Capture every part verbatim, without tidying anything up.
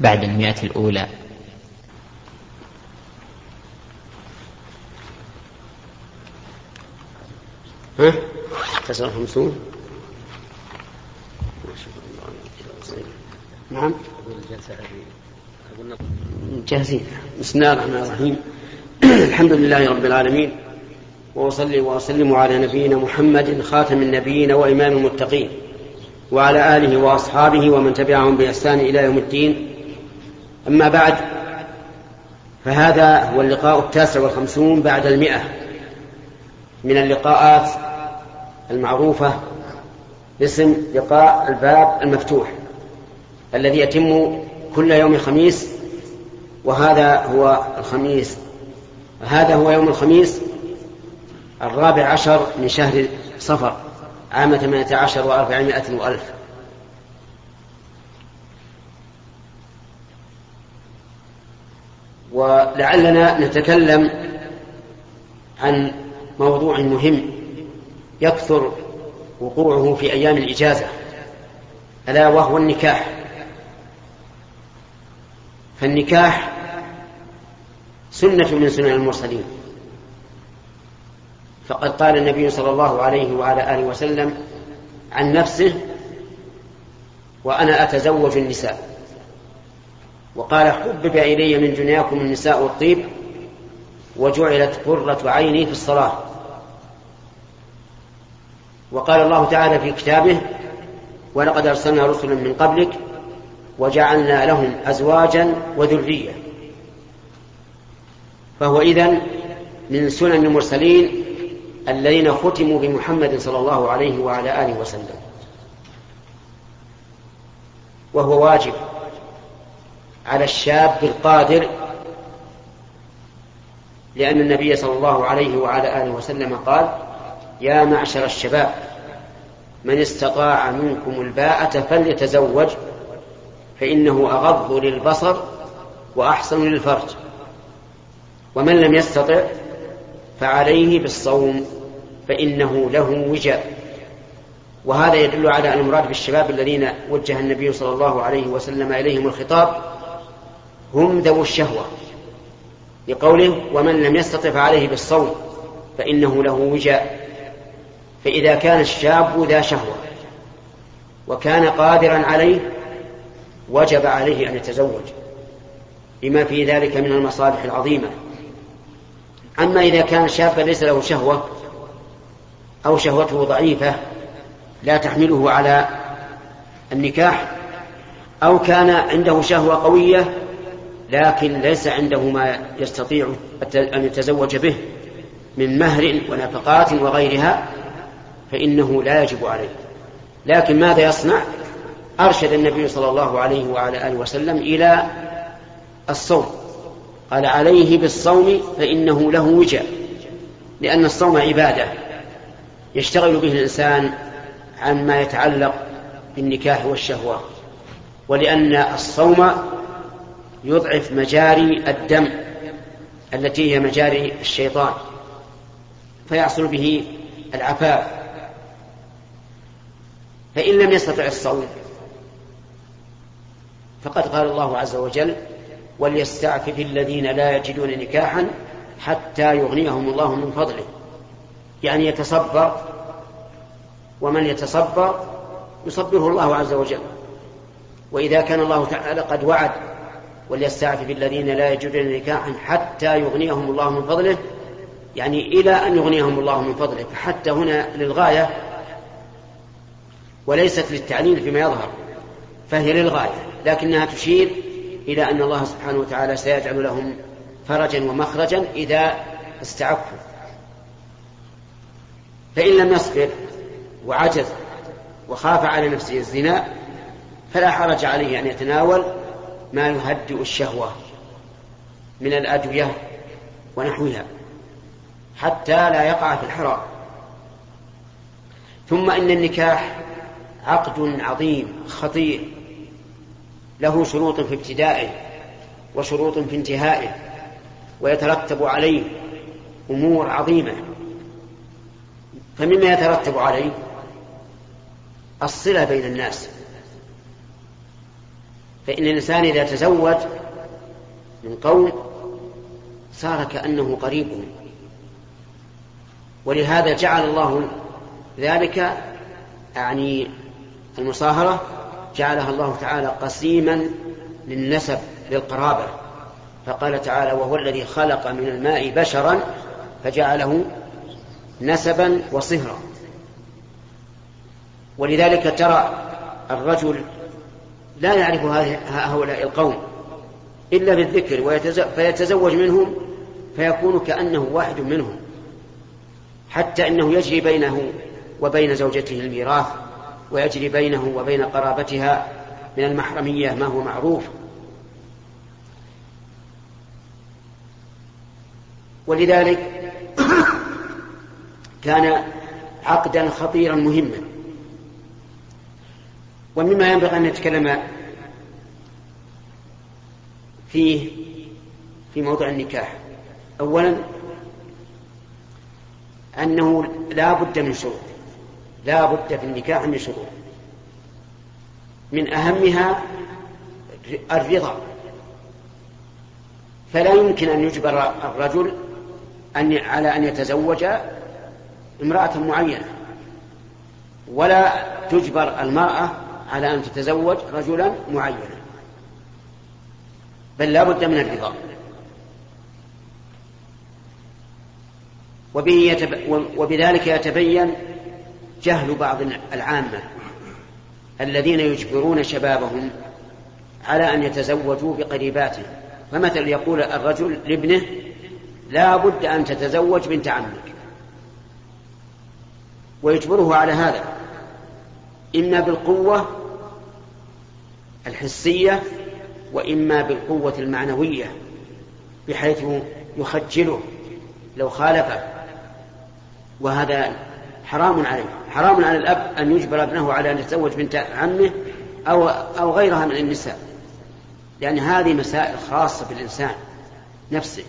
بعد المئة الأولى. ها؟ تسعة خمسون. نعم. جاهزين. بسم الله الرحمن الرحيم. الحمد لله رب العالمين، وأصلي وأسلم على نبينا محمد خاتم النبيين وإمام المتقين، وعلى آله وأصحابه ومن تبعهم بإحسان إلى يوم الدين. أما بعد، فهذا هو اللقاء التاسع والخمسون بعد المئة من اللقاءات المعروفة باسم لقاء الباب المفتوح، الذي يتم كل يوم خميس، وهذا هو الخميس هذا هو يوم الخميس الرابع عشر من شهر صفر عام ثمانية عشر وأربعمائة وألف ولعلنا نتكلم عن موضوع مهم يكثر وقوعه في أيام الإجازة، ألا وهو النكاح. فالنكاح سنة من سنن المرسلين، فقد قال النبي صلى الله عليه وعلى آله وسلم عن نفسه: وأنا أتزوج النساء، وقال: حبب إلي من دنياكم النساء والطيب، وجعلت قرة عيني في الصلاة. وقال الله تعالى في كتابه: ولقد أرسلنا رسلا من قبلك وجعلنا لهم أزواجا وذرية. فهو إذن من سنن المرسلين الذين ختموا بمحمد صلى الله عليه وعلى آله وسلم، وهو واجب على الشاب القادر، لأن النبي صلى الله عليه وعلى آله وسلم قال: يا معشر الشباب، من استطاع منكم الباءة فليتزوج، فإنه أغض للبصر وأحسن للفرج، ومن لم يستطع فعليه بالصوم، فإنه له وجاء. وهذا يدل على المراد بالشباب الذين وجه النبي صلى الله عليه وسلم إليهم الخطاب هم ذوو الشهوة، لقوله: ومن لم يستطع فعليه بالصوم، فإنه له وجاء. فإذا كان الشاب ذا شهوة وكان قادرا عليه، وجب عليه أن يتزوج، لما في ذلك من المصالح العظيمة. أما إذا كان شابا ليس له شهوة، أو شهوته ضعيفة لا تحمله على النكاح، أو كان عنده شهوة قوية لكن ليس عنده ما يستطيع أن يتزوج به من مهر ونفقات وغيرها، فإنه لا يجب عليه. لكن ماذا يصنع؟ أرشد النبي صلى الله عليه وعلى آله وسلم إلى الصوم، قال: عليه بالصوم فإنه له وجاء، لأن الصوم عبادة يشتغل به الإنسان عما يتعلق بالنكاح والشهوة، ولأن الصوم يضعف مجاري الدم التي هي مجاري الشيطان، فيحصل به العفاف. فإن لم يستطع الصوم، فقد قال الله عز وجل: وليستعفف الذين لا يجدون نكاحا حتى يغنيهم الله من فضله، يعني يتصبر، ومن يتصبر يصبره الله عز وجل. وإذا كان الله تعالى قد وعد: وليستعفف الذين لا يجدون نكاحا حتى يغنيهم الله من فضله، يعني إلى أن يغنيهم الله من فضله، فحتى هنا للغاية وليست للتعليل فيما يظهر، فهي للغاية، لكنها تشير إلى أن الله سبحانه وتعالى سيجعل لهم فرجا ومخرجا إذا استعفوا. فإن لم يصبر وعجز وخاف على نفسه الزنا، فلا حرج عليه أن يتناول ما يهدئ الشهوة من الأدوية ونحوها حتى لا يقع في الحرام. ثم إن النكاح عقد عظيم خطير، له شروط في ابتدائه وشروط في انتهائه، ويترتب عليه أمور عظيمة. فمما يترتب عليه الصلة بين الناس، فإن الإنسان إذا تزوج من قوم صار كأنه قريبهم، ولهذا جعل الله ذلك يعني المصاهرة جعلها الله تعالى قسيما للنسب للقرابة، فقال تعالى: وهو الذي خلق من الماء بشرا فجعله نسبا وصهرا. ولذلك ترى الرجل لا يعرف هؤلاء القوم إلا بالذكر فيتزوج منهم فيكون كأنه واحد منهم، حتى أنه يجري بينه وبين زوجته الميراث، ويجري بينه وبين قرابتها من المحرمية ما هو معروف. ولذلك كان عقدا خطيرا مهما. ومما ينبغي أن نتكلم فيه في موضوع النكاح، أولا أنه لا بد من شروط، لا بد في النكاح من شروط، من أهمها الرضا، فلا يمكن أن يجبر الرجل أن على أن يتزوج امرأة معينة، ولا تجبر المرأة على أن تتزوج رجلا معينا، بل لا بد من الرضا. وبذلك يتبين جهل بعض العامة الذين يجبرون شبابهم على أن يتزوجوا بقريباتهم. فمثل يقول الرجل لابنه: لا بد أن تتزوج بنت عمك، ويجبره على هذا إما بالقوة الحسية وإما بالقوة المعنوية، بحيث يخجله لو خالفه، وهذا حرام عليه. حرام على الأب أن يجبر ابنه على أن يتزوج بنت عمه أو, أو غيرها من النساء، لأن هذه مسائل خاصة بالإنسان نفسه.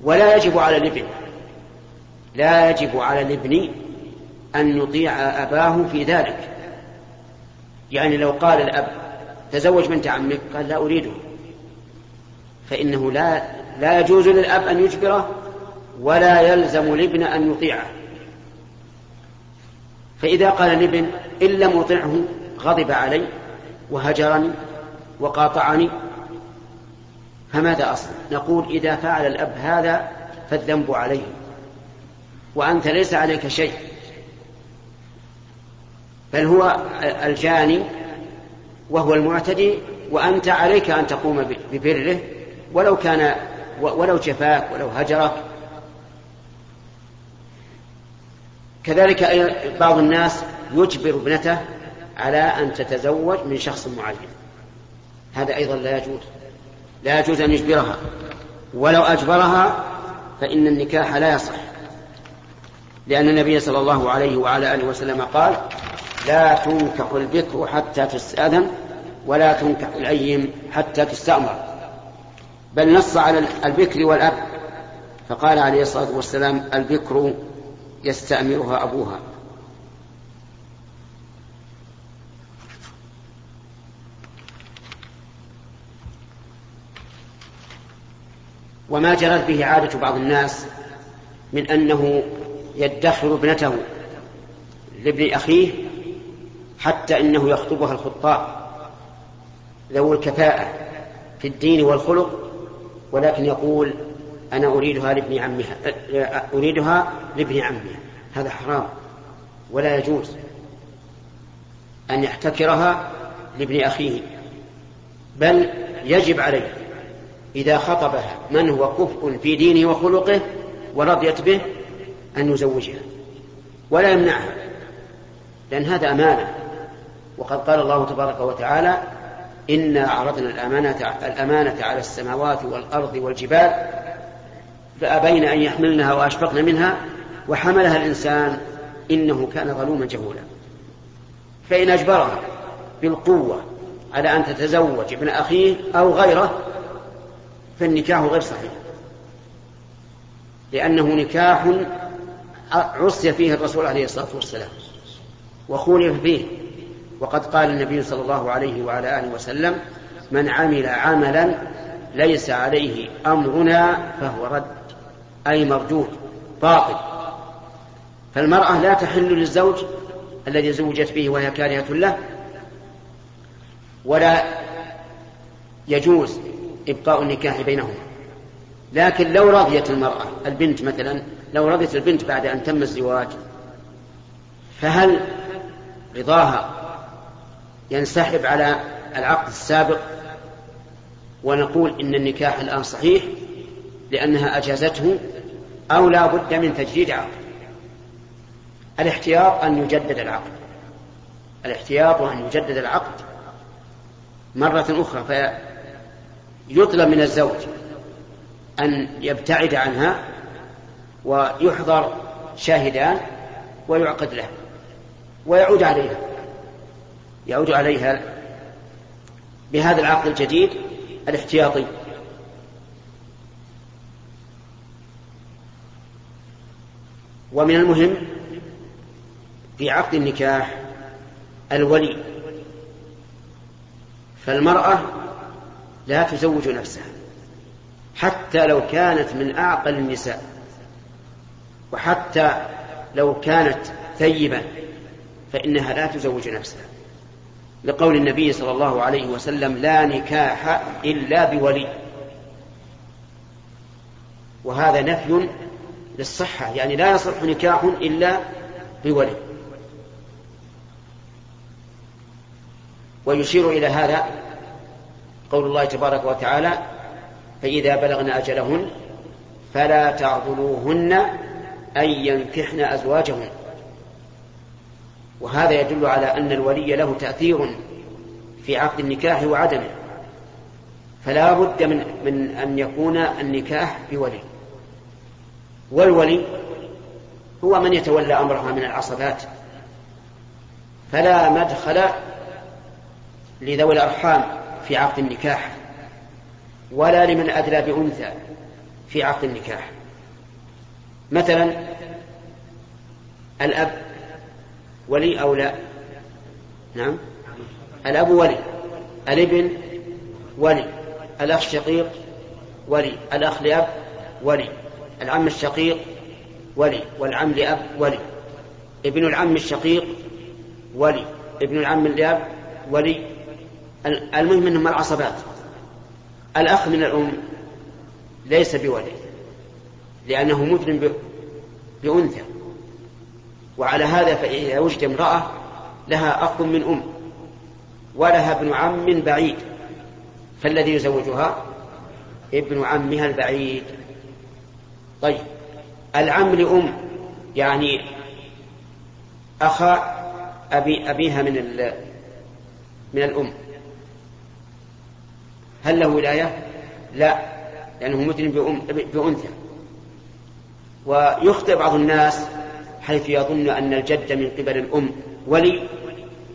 ولا يجب على الابن لا يجب على الابن أن يطيع أباه في ذلك، يعني لو قال الأب: تزوج بنت عمك، قال: لا أريده، فإنه لا, لا يجوز للأب أن يجبره، ولا يلزم الابن أن يطيعه. فإذا قال الابن: إن لم أطعه غضب علي وهجرني وقاطعني، فماذا أصل؟ نقول: إذا فعل الأب هذا فالذنب عليه، وأنت ليس عليك شيء، بل هو الجاني وهو المعتدي، وأنت عليك أن تقوم ببره ولو كان ولو جفاك ولو هجرك. كذلك بعض الناس يجبر ابنته على أن تتزوج من شخص معين، هذا أيضا لا يجوز، لا يجوز أن يجبرها، ولو أجبرها فإن النكاح لا يصح، لأن النبي صلى الله عليه وعلى آله وسلم قال: لا تنكح البكر حتى تستأذن، ولا تنكح الأيم حتى تستأمر، بل نص على البكر والأب، فقال عليه الصلاة والسلام: البكر يستأمرها أبوها. وما جرت به عادة بعض الناس من أنه يدخر ابنته لابن أخيه، حتى أنه يخطبها الخطاب ذو الكفاءة في الدين والخلق، ولكن يقول: أنا أريدها لابن عمها أريدها لابن عمها هذا حرام، ولا يجوز أن يحتكرها لابن أخيه، بل يجب عليه إذا خطبها من هو كفء في دينه وخلقه ورضيت به أن يزوجها ولا يمنعها، لأن هذا أمانة، وقد قال الله تبارك وتعالى: إنا عرضنا الأمانة, الأمانة على السماوات والأرض والجبال فأبين أن يحملنها وأشفقن منها وحملها الإنسان إنه كان ظلوما جهولا. فإن أجبرها بالقوة على أن تتزوج ابن أخيه أو غيره فالنكاح غير صحيح، لأنه نكاح عصي فيه الرسول عليه الصلاة والسلام وخولف فيه، وقد قال النبي صلى الله عليه وعلى آله وسلم: من عمل عملا ليس عليه أمرنا فهو رد، أي مردود باطل. فالمرأة لا تحل للزوج الذي زوجت به وهي كارهة له، ولا يجوز إبقاء النكاح بينهم. لكن لو رضيت المرأة البنت مثلا، لو رضيت البنت بعد أن تم الزواج، فهل رضاها ينسحب على العقد السابق ونقول إن النكاح الآن صحيح لأنها أجازته، أو لا بد من تجديد عقد؟ الاحتياط أن يجدد العقد، الاحتياط أن يجدد العقد مرة أخرى، فيطلب من الزوج أن يبتعد عنها ويحضر شاهدان ويعقد له ويعود عليها، يعود عليها بهذا العقد الجديد الاحتياطي. ومن المهم في عقد النكاح الولي، فالمرأة لا تزوج نفسها حتى لو كانت من أعقل النساء، وحتى لو كانت ثيبا فإنها لا تزوج نفسها، لقول النبي صلى الله عليه وسلم: لا نكاح إلا بولي. وهذا نفي للصحة، يعني لا يصح نكاح إلا بولي. ويشير إلى هذا قول الله تبارك وتعالى: فإذا بلغن أجلهن فلا تعضلوهن أن ينكحن أزواجهن. وهذا يدل على أن الولي له تأثير في عقد النكاح وعدمه، فلا بد من, من أن يكون النكاح بولي. والولي هو من يتولى أمرها من العصبات، فلا مدخل لذوي الأرحام في عقد النكاح، ولا لمن أدلى بأنثى في عقد النكاح. مثلا الأب ولي أو لا؟ نعم، الأب ولي، الابن ولي، الأخ الشقيق ولي، الأخ لأب ولي، العم الشقيق ولي، والعم لأب ولي، ابن العم الشقيق ولي، ابن العم لأب ولي. المهم أنهم العصبات. الأخ من الأم ليس بولي لأنه مدلن بأنثى، وعلى هذا فإذا وجد امرأة لها أخ من أم ولها ابن عم بعيد، فالذي يزوجها ابن عمها البعيد. طيب، العم لأم يعني أخ أبي أبيها من من الأم، هل له ولاية؟ لا، لأنه مدلن بأنثى. ويخطئ بعض الناس حيث يظن أن الجد من قبل الأم ولي،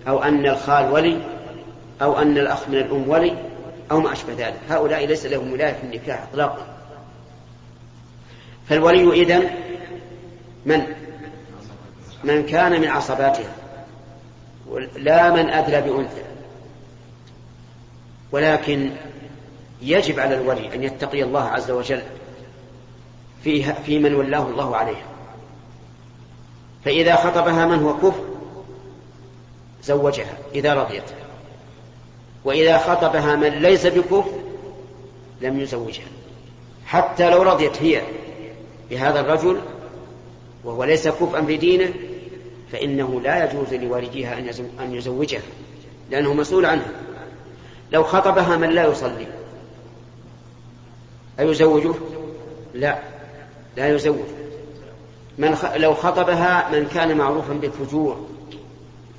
أو أن الخال ولي، أو أن الأخ من الأم ولي، أو ما أشبه ذلك. هؤلاء ليس لهم ولاية في النكاح إطلاقا. فالولي إذن من من كان من عصباتها، لا من أدلى بأنثى. ولكن يجب على الولي أن يتقي الله عز وجل فيها في من ولاه الله عليها. فإذا خطبها من هو كفر زوجها إذا رضيت، وإذا خطبها من ليس بكفر لم يزوجها، حتى لو رضيت هي بهذا الرجل وهو ليس كفرا بدينه، فإنه لا يجوز لوالديها أن يزوجها لأنه مسؤول عنها. لو خطبها من لا يصلي أيزوجه؟ لا، لا يزوج. من خ... لو خطبها من كان معروفا بالفجور،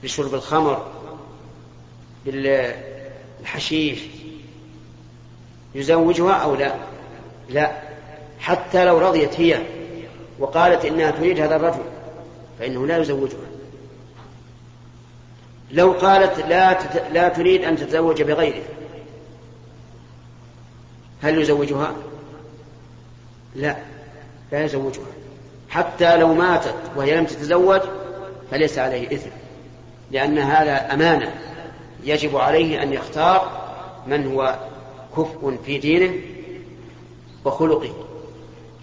بشرب الخمر، بالحشيش، يزوجها أو لا؟ لا، حتى لو رضيت هي وقالت إنها تريد هذا الرجل فإنه لا يزوجها. لو قالت لا, تت... لا تريد أن تتزوج بغيره، هل يزوجها؟ لا، لا يزوجها. حتى لو ماتت وهي لم تتزوج فليس عليه إثم، لأن هذا أمانة يجب عليه أن يختار من هو كفء في دينه وخلقه،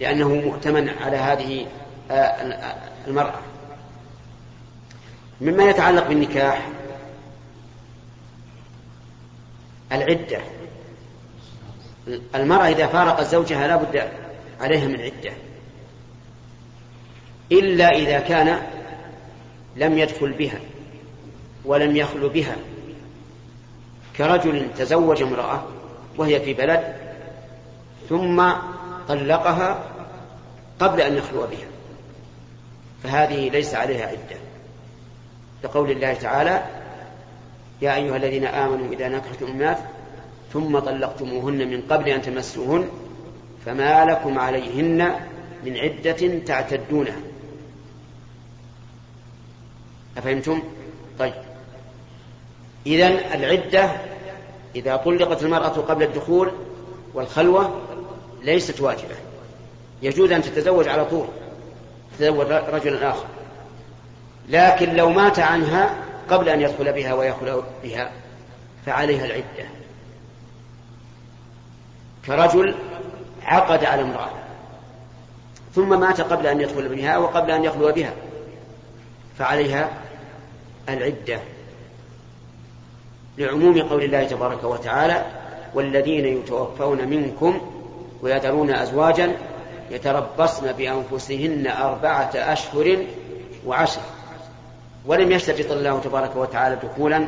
لأنه مؤتمن على هذه المرأة. مما يتعلق بالنكاح العدة، المرأة إذا فارقت زوجها لا بد عليها من عدة، إلا إذا كان لم يدخل بها ولم يخل بها، كرجل تزوج امرأة وهي في بلد ثم طلقها قبل أن يخلو بها، فهذه ليس عليها عدة، لقول الله تعالى: يا أيها الذين آمنوا إذا نكحتم المؤمنات ثم طلقتموهن من قبل أن تمسوهن فما لكم عليهن من عدة تعتدونها. أفهمتم؟ طيب، إذن العدة إذا طلقت المرأة قبل الدخول والخلوة ليست واجبة، يجوز أن تتزوج على طول، تتزوج رجلا آخر، لكن لو مات عنها قبل أن يدخل بها ويخلو بها فعليها العدة، كرجل عقد على امرأة ثم مات قبل أن يدخل بها وقبل أن يخلو بها فعليها العدة، لعموم قول الله تبارك وتعالى: والذين يتوفون منكم ويذرون أزواجا يتربصن بأنفسهن أربعة أشهر وعشر. ولم يشترط الله تبارك وتعالى دخولا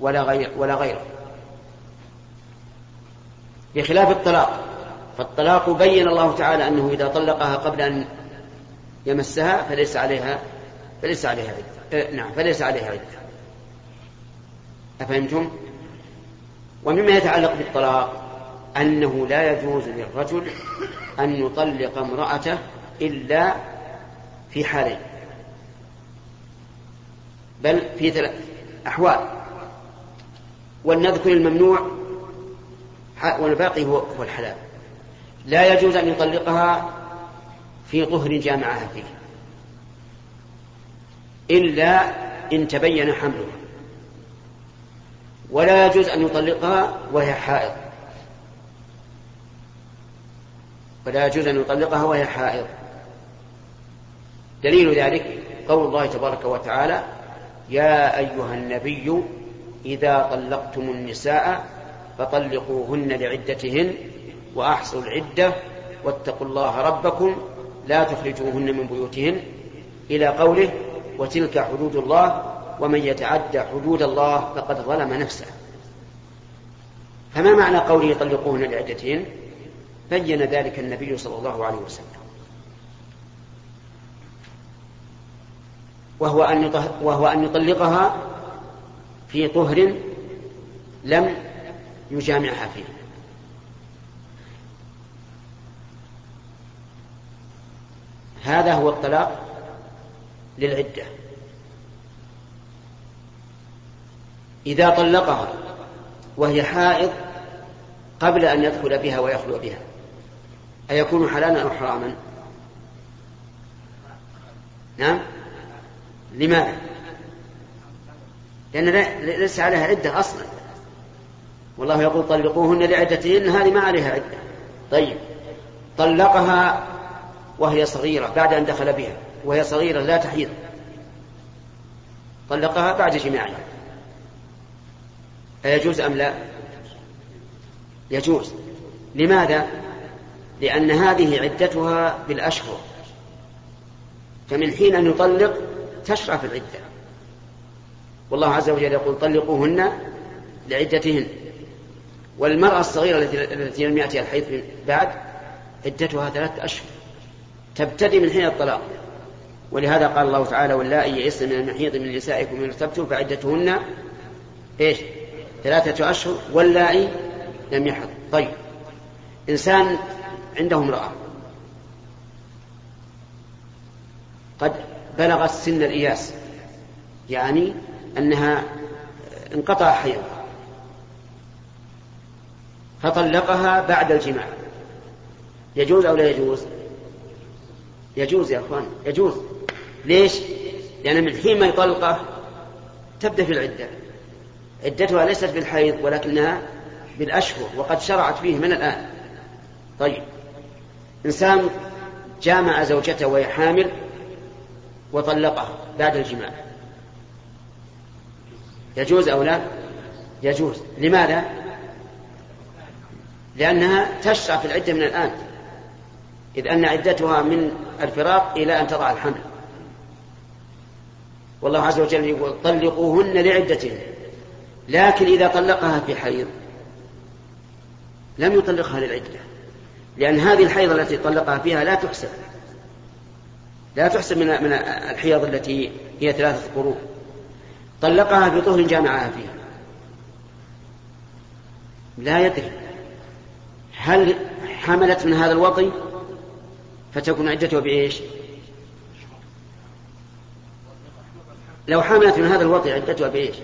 ولا غير ولا غيره، بخلاف الطلاق، فالطلاق بين الله تعالى أنه إذا طلقها قبل أن يمسها فليس عليها فليس عليها عدة. اه نعم فليس عليها عدة. أفهمتم؟ ومما يتعلق بالطلاق أنه لا يجوز للرجل أن يطلق امرأته إلا في حالين، بل في ثلاث أحوال، ولنذكر الممنوع والباقي هو الحلال. لا يجوز أن يطلقها في طهر جامعها فيه إلا إن تبين حملها، ولا يجوز أن يطلقها وهي حائض ولا يجوز أن يطلقها وهي حائض دليل ذلك قول الله تبارك وتعالى: يا أيها النبي إذا طلقتم النساء فطلقوهن لعدتهن وأحصوا العدة واتقوا الله ربكم لا تخرجوهن من بيوتهن، إلى قوله: وتلك حدود الله ومن يتعدى حدود الله فقد ظلم نفسه. فما معنى قوله طلقوهن لعدتهن؟ بين ذلك النبي صلى الله عليه وسلم، وهو أن وهو أن يطلقها في طهر لم يجامعها فيه. هذا هو الطلاق للعدة. إذا طلقها وهي حائض قبل أن يدخل بها ويخلو بها أيكون حلالا أو حراما؟ نعم. لماذا؟ لأن ليس عليها عدة أصلا، والله يقول طلقوهن لعدتهن، هذه ما عليها عدة. طيب، طلقها وهي صغيرة بعد أن دخل بها وهي صغيرة لا تحيض، طلقها بعد جماعها، أيجوز أم لا؟ يجوز. لماذا؟ لأن هذه عدتها بالأشهر، فمن حين أن يطلق تشرع في العدة، والله عز وجل يقول طلقوهن لعدتهن. والمرأة الصغيرة التي لم يأتي الحيض بعد عدتها ثلاثة أشهر، تبتدي من حين الطلاق، ولهذا قال الله تعالى: واللائي يئسن من المحيض من نسائكم إن ارتبتم فعدتهن إيش؟ ثلاثة أشهر واللائي لم يحض. طيب، إنسان عنده امرأة قد بلغت سن الإياس، يعني أنها انقطع حيضها، فطلقها بعد الجماع، يجوز أو لا يجوز؟ يجوز يا أخوان، يجوز. ليش؟ لأن من حين ما يطلقه تبدأ في العدة، عدتها ليست بالحيض ولكنها بالأشهر، وقد شرعت فيه من الآن. طيب، إنسان جامع زوجته وهي حامل وطلقها بعد الجماع، يجوز أو لا؟ يجوز. لماذا؟ لأنها تشرع في العدة من الآن، إذ أن عدتها من الفراق إلى أن تضع الحمل. والله عز وجل يقول طلقوهن لعدتهن. لكن إذا طلقها في حيض لم يطلقها للعدة، لأن هذه الحيض التي طلقها فيها لا تحسب لا تحسب من الحيض التي هي ثلاثة قروء. طلقها بطهر جامعها فيها، لا يدري هل حملت من هذا الوطي فتكون عدتها بإيش؟ لو حملت من هذا الوطي عدتها بإيش؟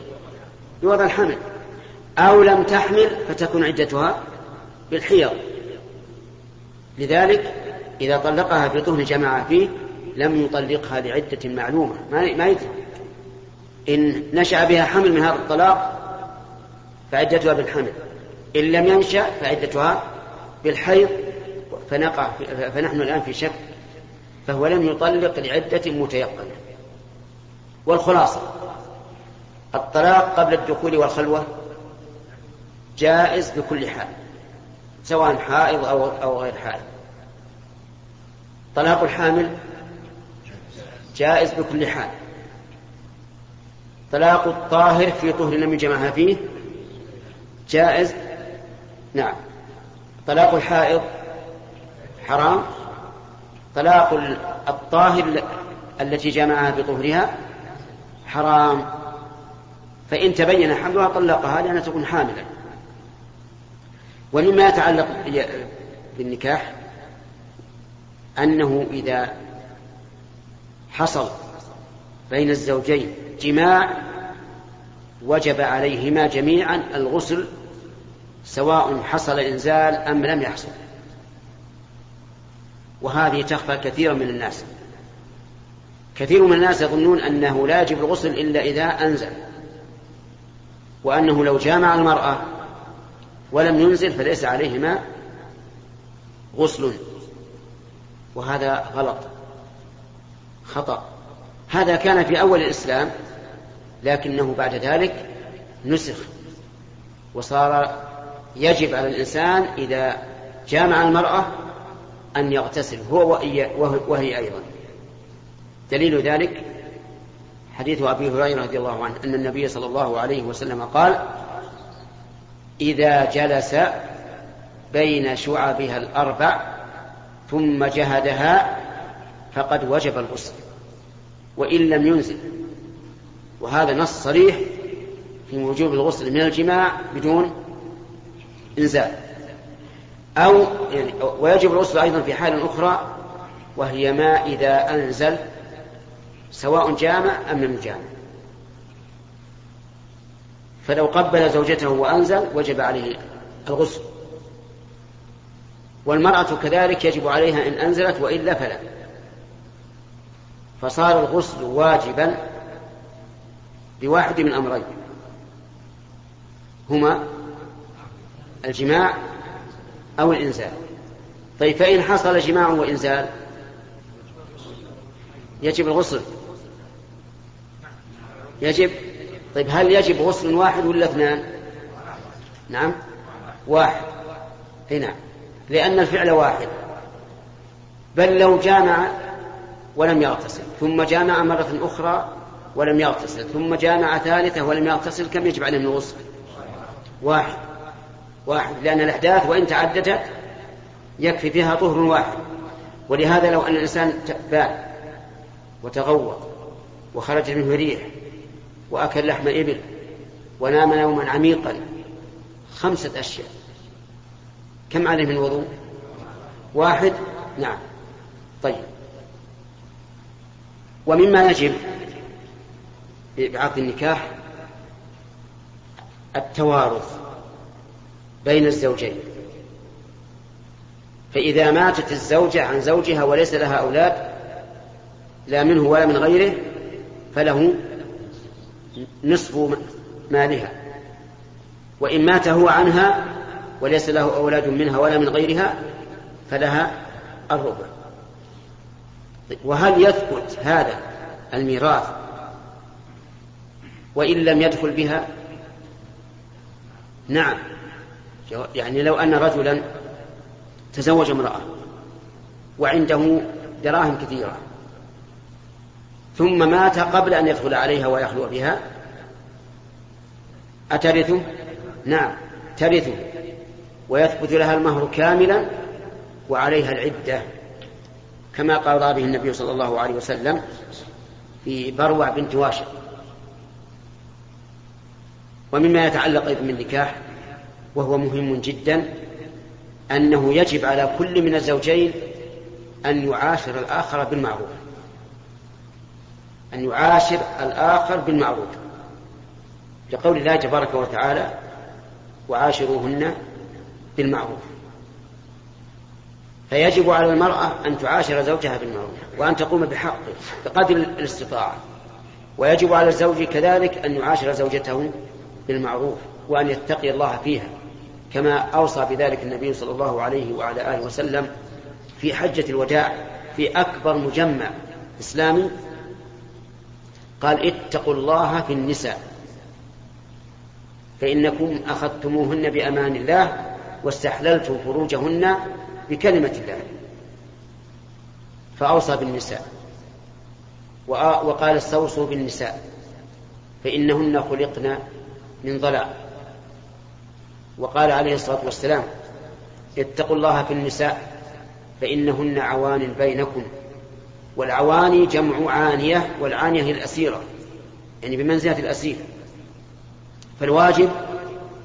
بوضع الحمل. أو لم تحمل فتكون عدتها بالحيض. لذلك إذا طلقها في طهر جمعها فيه لم يطلقها لعدة معلومة، ما يدري. إن نشأ بها حمل من هذا الطلاق فعدتها بالحمل، إن لم ينشأ فعدتها بالحيض. فنقع فنحن الآن في شك، فهو لم يطلق لعدة متيقنة. والخلاصة الطلاق قبل الدخول والخلوة جائز بكل حال، سواء حائض أو غير حائض. طلاق الحامل جائز بكل حال. طلاق الطاهر في طهر لم يجمعها فيه جائز. نعم. طلاق الحائض حرام. طلاق الطاهر التي جمعها في طهرها حرام. فإن تبين حملها طلقها لأنها تكون حاملا. ولما يتعلق بالنكاح أنه إذا حصل بين الزوجين جماع وجب عليهما جميعا الغسل، سواء حصل إنزال أم لم يحصل. وهذه تخفى كثيرا من الناس. كثير من الناس يظنون أنه لا يجب الغسل إلا إذا أنزل، وأنه لو جامع المرأة ولم ينزل فليس عليهما غسل. وهذا غلط، خطأ. هذا كان في أول الإسلام، لكنه بعد ذلك نسخ وصار يجب على الإنسان إذا جامع المرأة أن يغتسل هو وهي أيضا. دليل ذلك حديث أبي هريرة رضي الله عنه أن النبي صلى الله عليه وسلم قال: إذا جلس بين شعبها الأربع ثم جهدها فقد وجب الغسل وإن لم ينزل. وهذا نص صريح في وجوب الغسل من الجماع بدون إنزال. أو يعني ويجب الغسل أيضا في حال أخرى، وهي ما إذا أنزل، سواء جامع أم لم جامع. فلو قبل زوجته وأنزل وجب عليه الغسل. والمرأة كذلك يجب عليها إن أنزلت وإلا فلا. فصار الغسل واجبا بواحد من أمرين، هما الجماع أو الإنزال. طيب، فإن حصل جماع وإنزال يجب الغسل؟ يجب. طيب، هل يجب غسل واحد ولا اثنان؟ نعم، واحد. اي نعم، لأن الفعل واحد. بل لو جامع ولم يغتسل ثم جامع مرة أخرى ولم يغتسل ثم جامع ثالثة ولم يغتسل، كم يجب عليه من الغسل؟ واحد واحد لأن الأحداث وإن تعددت يكفي فيها طهر واحد. ولهذا لو أن الإنسان تأبى وتغوط وخرج منه ريح وأكل لحم إبل ونام نوما عميقا، خمسة أشياء، كم عليه من وضوء؟ واحد. نعم. طيب، ومما يجب بعقد النكاح التوارث بين الزوجين. فإذا ماتت الزوجة عن زوجها وليس لها أولاد لا منه ولا من غيره فله نصف مالها، وإن مات هو عنها وليس له أولاد منها ولا من غيرها فلها الربع. وهل يثبت هذا الميراث وإن لم يدخل بها؟ نعم، يعني لو أن رجلا تزوج امرأة وعنده دراهم كثيرة ثم مات قبل أن يدخل عليها ويخلو بها، أترثه؟ نعم ترثه، ويثبت لها المهر كاملا وعليها العدة، كما قال به النبي صلى الله عليه وسلم في بروع بنت واشق. ومما يتعلق أيضا من النكاح وهو مهم جدا أنه يجب على كل من الزوجين أن يعاشر الآخر بالمعروف، أن يعاشر الآخر بالمعروف، لقول الله تبارك وتعالى وعاشروهن بالمعروف. فيجب على المرأة أن تعاشر زوجها بالمعروف وأن تقوم بحقه بقدر الاستطاعة، ويجب على الزوج كذلك أن يعاشر زوجته بالمعروف وأن يتقي الله فيها، كما أوصى بذلك النبي صلى الله عليه وعلى آله وسلم في حجة الوداع في أكبر مجمع إسلامي، قال اتقوا الله في النساء فإنكم أخذتموهن بأمان الله واستحللتم فروجهن بكلمة الله. فأوصى بالنساء وقال استوصوا بالنساء فإنهن خلقن من ضلال، وقال عليه الصلاة والسلام اتقوا الله في النساء فإنهن عوان بينكم. والعواني جمع عانية، والعانية هي الأسيرة، يعني بمنزلة الأسير. فالواجب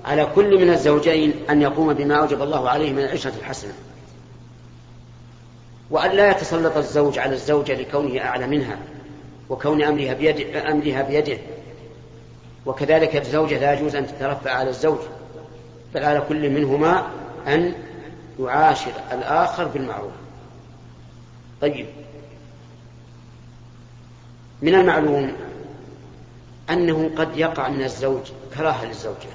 على كل من الزوجين أن يقوم بما أوجب الله عليه من العشرة الحسنة، وأن لا يتسلط الزوج على الزوجة لكونه أعلى منها وكون أمرها بيده, أمرها بيده. وكذلك الزوجة لا يجوز أن تترفع على الزوج، بل على كل منهما أن يعاشر الآخر بالمعروف. طيب، من المعلوم أنه قد يقع من الزوج كراهة للزوجة،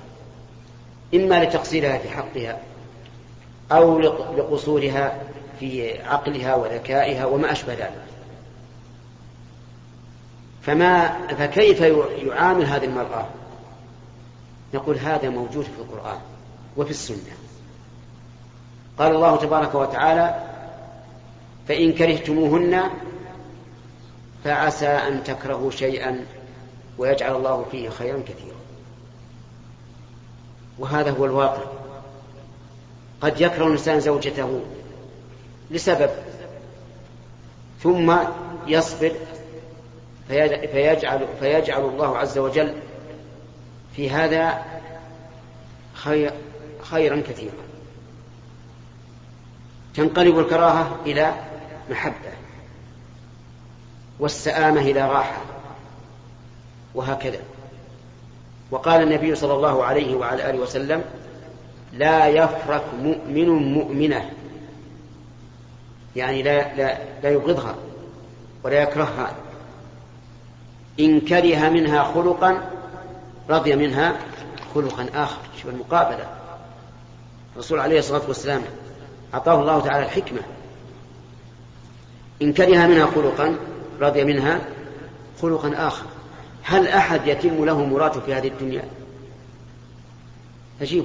إما لتقصيرها في حقها أو لقصورها في عقلها وذكائها وما أشبه ذلك، فما فكيف يعامل هذه المرأة؟ نقول هذا موجود في القرآن وفي السنة. قال الله تبارك وتعالى فإن كرهتموهن فعسى أن تكرهوا شيئا ويجعل الله فيه خيرا كثيرا. وهذا هو الواقع، قد يكره الإنسان زوجته لسبب ثم يصبر فيجعل, فيجعل الله عز وجل في هذا خير خيرا كثيرا، تنقلب الكراهة إلى محبة والسآمة إلى راحة، وهكذا. وقال النبي صلى الله عليه وعلى آله وسلم لا يفرق مؤمن مؤمنة، يعني لا, لا, لا يبغضها ولا يكرهها، إن كره منها خلقا رضي منها خلقا آخر. شوف المقابلة، الرسول عليه الصلاة والسلام أعطاه الله تعالى الحكمة، إن كره منها خلقا رضي منها خلقا آخر. هل أحد يتم له مراده في هذه الدنيا؟ أجيب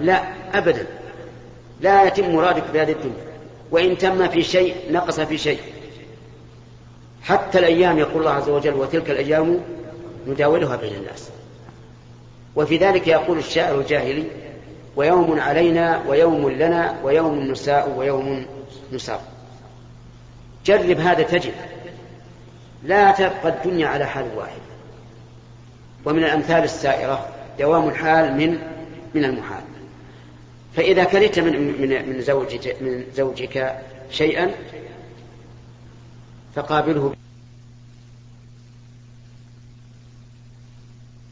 لا أبدا، لا يتم مرادك في هذه الدنيا، وإن تم في شيء نقص في شيء. حتى الأيام يقول الله عز وجل وتلك الأيام نداولها بين الناس. وفي ذلك يقول الشاعر الجاهلي ويوم علينا ويوم لنا ويوم نساء ويوم نسار. جرب هذا تجد، لا تبقى الدنيا على حال واحد. ومن الأمثال السائرة دوام الحال من من المحال. فإذا كرهت من من من زوجك من زوجك شيئا فقابله